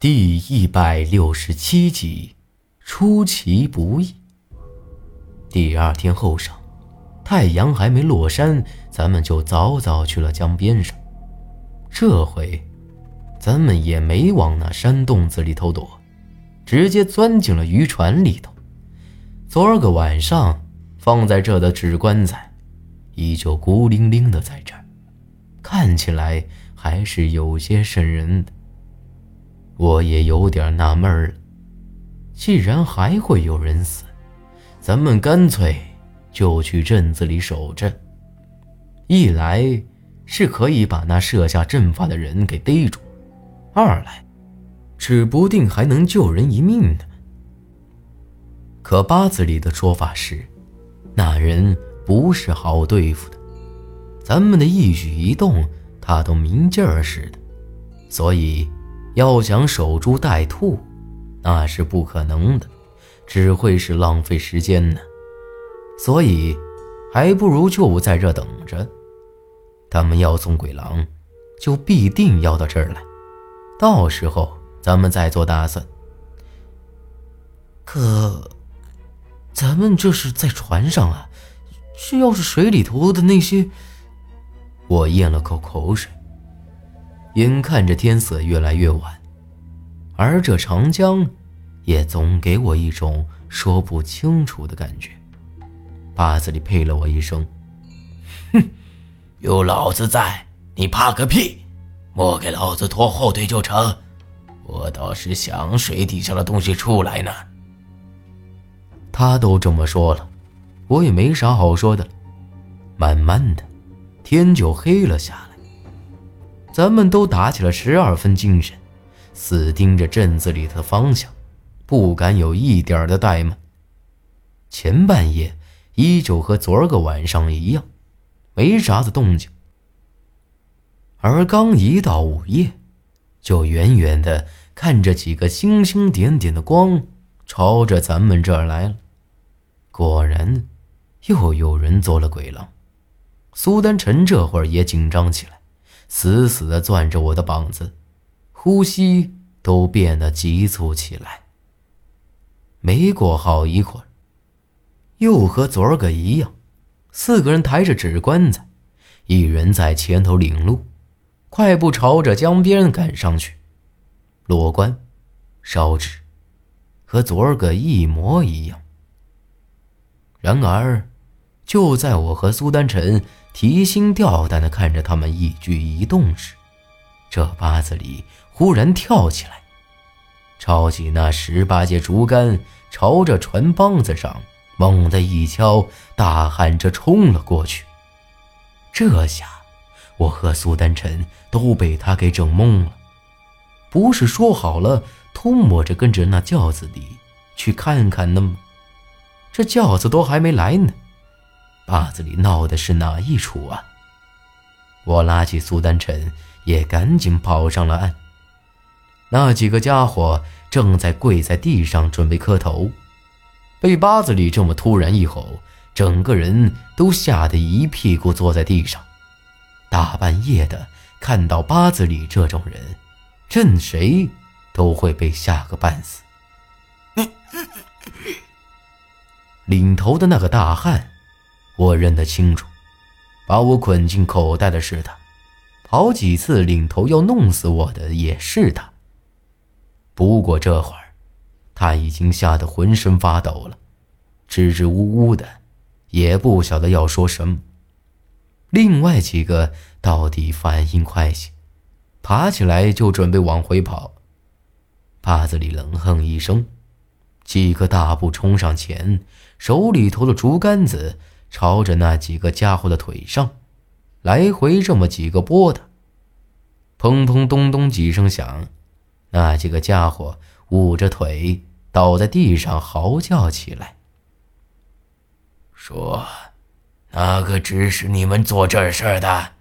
第167集，出其不意。第二天后晌，太阳还没落山，咱们就早早去了江边上。这回咱们也没往那山洞子里头躲，直接钻进了渔船里头。昨儿个晚上放在这的纸棺材依旧孤零零的在这儿，看起来还是有些瘆人的。我也有点纳闷了，既然还会有人死，咱们干脆就去镇子里守着。一来是可以把那设下阵法的人给逮住，二来指不定还能救人一命呢。可八字里的说法是，那人不是好对付的，咱们的一举一动他都明镜儿似的，所以要想守株待兔那是不可能的，只会是浪费时间呢。所以还不如就在这等着，他们要送鬼狼就必定要到这儿来，到时候咱们再做打算。可咱们这是在船上啊，这要是水里头的那些……我咽了口口水，眼看着天色越来越晚，而这长江也总给我一种说不清楚的感觉。八子里呸了我一声，哼，有老子在你怕个屁，莫给老子拖后腿就成。我倒是想水底下的东西出来呢。他都这么说了，我也没啥好说的。慢慢的天就黑了下来，咱们都打起了12分精神，死盯着镇子里的方向，不敢有一点的怠慢。前半夜依旧和昨儿个晚上一样，没啥的动静。而刚一到午夜，就远远的看着几个星星点点的光朝着咱们这儿来了。果然又有人做了鬼狼。苏丹臣这会儿也紧张起来，死死地攥着我的膀子，呼吸都变得急促起来。没过好一会儿，又和昨儿个一样，4个人抬着纸棺材，一人在前头领路，快步朝着江边赶上去。裸棺烧纸，和昨儿个一模一样。然而就在我和苏丹臣提心吊胆地看着他们一举一动时，这八子里忽然跳起来，抄起那18节竹竿，朝着船帮子上猛地一敲，大喊着冲了过去。这下我和苏丹臣都被他给整懵了，不是说好了偷摸着跟着那轿子里去看看的吗？这轿子都还没来呢，八子里闹的是哪一出啊？我拉起苏丹臣也赶紧跑上了岸。那几个家伙正在跪在地上准备磕头，被八子里这么突然一吼，整个人都吓得一屁股坐在地上。大半夜的看到八子里这种人，任谁都会被吓个半死。领头的那个大汉我认得清楚，把我捆进口袋的是他，好几次领头要弄死我的也是他。不过这会儿他已经吓得浑身发抖了，支支吾吾的也不晓得要说什么。另外几个到底反应快些，爬起来就准备往回跑。八子里冷哼一声，几个大步冲上前，手里头的竹竿子朝着那几个家伙的腿上来回这么几个拨打，砰砰咚咚几声响，那几个家伙捂着腿倒在地上嚎叫起来，说哪个指使你们做这事的。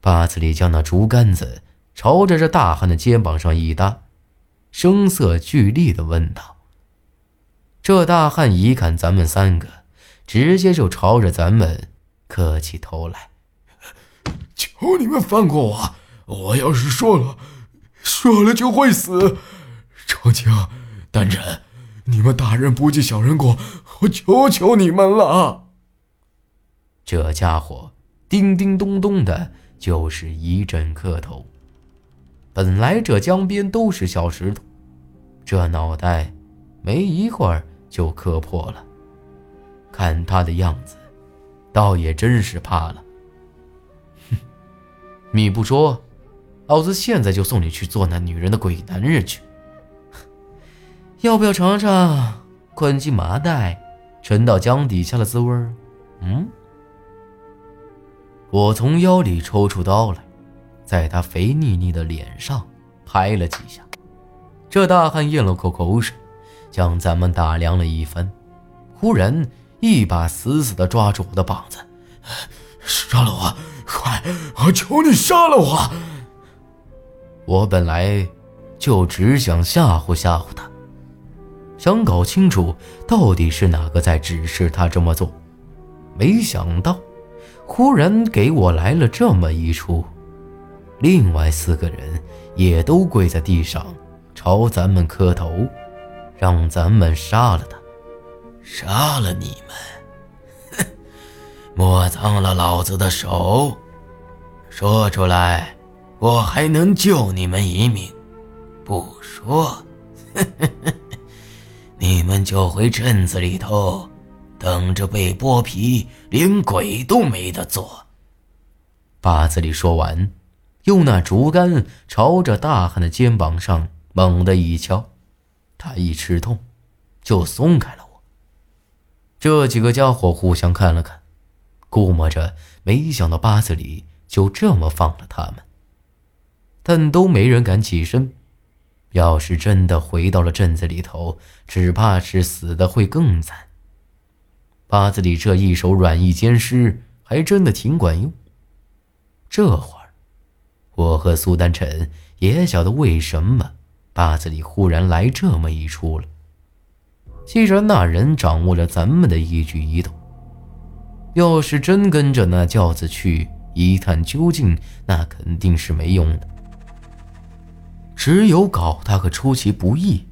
八子里将那竹竿子朝着这大汉的肩膀上一搭，声色俱厉地问道。这大汉一看咱们3个，直接就朝着咱们磕起头来，求你们放过我，我要是说了，说了就会死。长青，丹臣，你们大人不计小人过，我求求你们了。这家伙叮叮咚咚的就是一阵磕头。本来这江边都是小石头，这脑袋没一会儿就磕破了。看他的样子，倒也真是怕了。哼，你不说，老子现在就送你去做那女人的鬼男人去。要不要尝尝捆进麻袋沉到江底下的滋味？我从腰里抽出刀来，在他肥腻腻的脸上拍了几下。这大汉咽了口口水，将咱们打量了一番，忽然一把死死地抓住我的膀子，杀了我，快，我求你杀了我。我本来就只想吓唬吓唬他，想搞清楚到底是哪个在指示他这么做，没想到忽然给我来了这么一出。另外4个人也都跪在地上朝咱们磕头，让咱们杀了他。杀了你们，莫脏了老子的手，说出来我还能救你们一命，不说，你们就回镇子里头，等着被剥皮，连鬼都没得做。八子里说完，用那竹竿朝着大汉的肩膀上猛地一敲，他一吃痛，就松开了我。这几个家伙互相看了看，估摸着没想到八子里就这么放了他们。但都没人敢起身，要是真的回到了镇子里头，只怕是死的会更惨。八子里这一手软硬兼施，还真的挺管用。这会儿，我和苏丹臣也晓得为什么八子里忽然来这么一出了。既然那人掌握了咱们的一举一动，要是真跟着那轿子去一探究竟，那肯定是没用的。只有搞他个出其不意，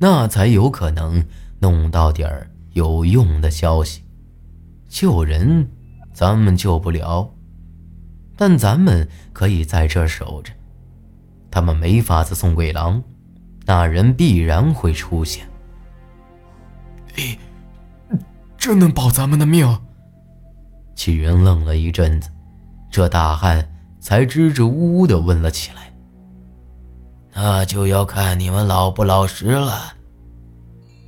那才有可能弄到点儿有用的消息。救人咱们救不了，但咱们可以在这守着，他们没法子送鬼狼，那人必然会出现。你真能保咱们的命？几人愣了一阵子，这大汉才支支吾吾地问了起来。那就要看你们老不老实了。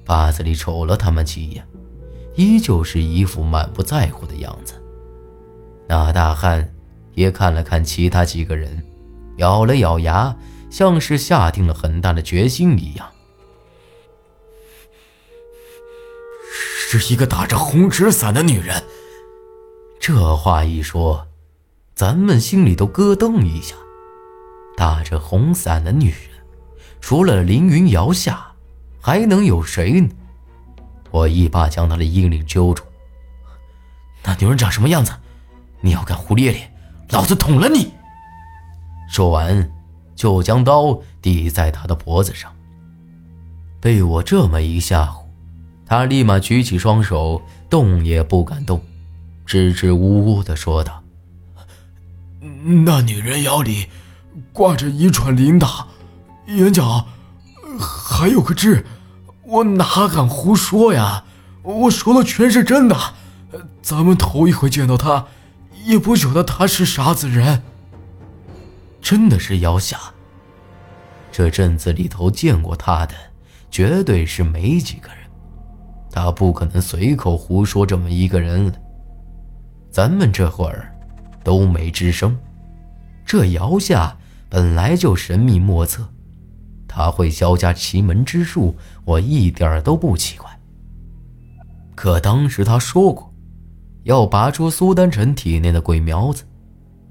八子里瞅了他们几眼，依旧是一副满不在乎的样子。那大汉也看了看其他几个人，咬了咬牙，像是下定了很大的决心一样。是一个打着红纸伞的女人。这话一说，咱们心里都咯噔一下。打着红伞的女人，除了凌云瑶下，还能有谁呢？我一把将她的衣领揪住。那女人长什么样子？你要敢胡咧咧，老子捅了你！说完，就将刀抵在她的脖子上。被我这么一吓唬，她立马举起双手，动也不敢动，支支吾吾地说道：“那女人腰里……”挂着一串铃铛，眼角还有个痣，我哪敢胡说呀？我说的全是真的。咱们头一回见到他，也不晓得他是啥子人。真的是姚夏，这镇子里头见过他的，绝对是没几个人。他不可能随口胡说这么一个人了。咱们这会儿都没吱声。这姚夏本来就神秘莫测，他会萧家奇门之术，我一点都不奇怪。可当时他说过，要拔出苏丹臣体内的鬼苗子，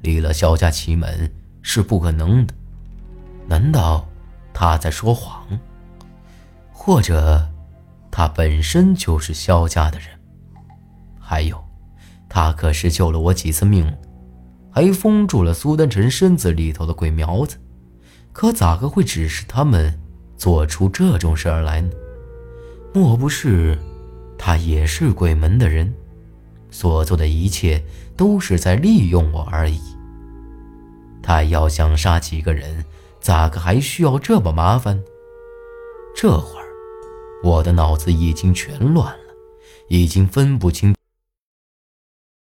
离了萧家奇门是不可能的。难道他在说谎？或者他本身就是萧家的人？还有，他可是救了我几次命，还封住了苏丹臣身子里头的鬼苗子，可咋个会指使他们做出这种事儿来呢？莫不是他也是鬼门的人，所做的一切都是在利用我而已。他要想杀几个人，咋个还需要这么麻烦？这会儿我的脑子已经全乱了，已经分不清